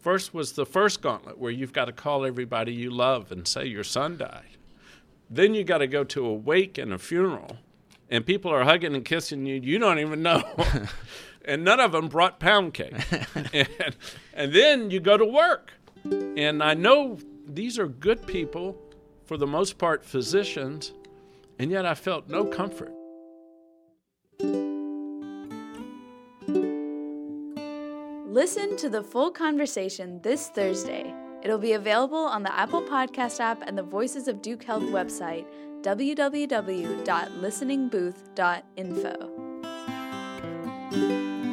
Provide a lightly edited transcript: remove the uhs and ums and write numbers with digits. First was the first gauntlet, where you've got to call everybody you love and say your son died. Then you got to go to a wake and a funeral, and people are hugging and kissing you. You don't even know. And none of them brought pound cake. And then you go to work. And I know these are good people, for the most part physicians, and yet I felt no comfort. Listen to the full conversation this Thursday. It'll be available on the Apple Podcast app and the Voices of Duke Health website, www.listeningbooth.info.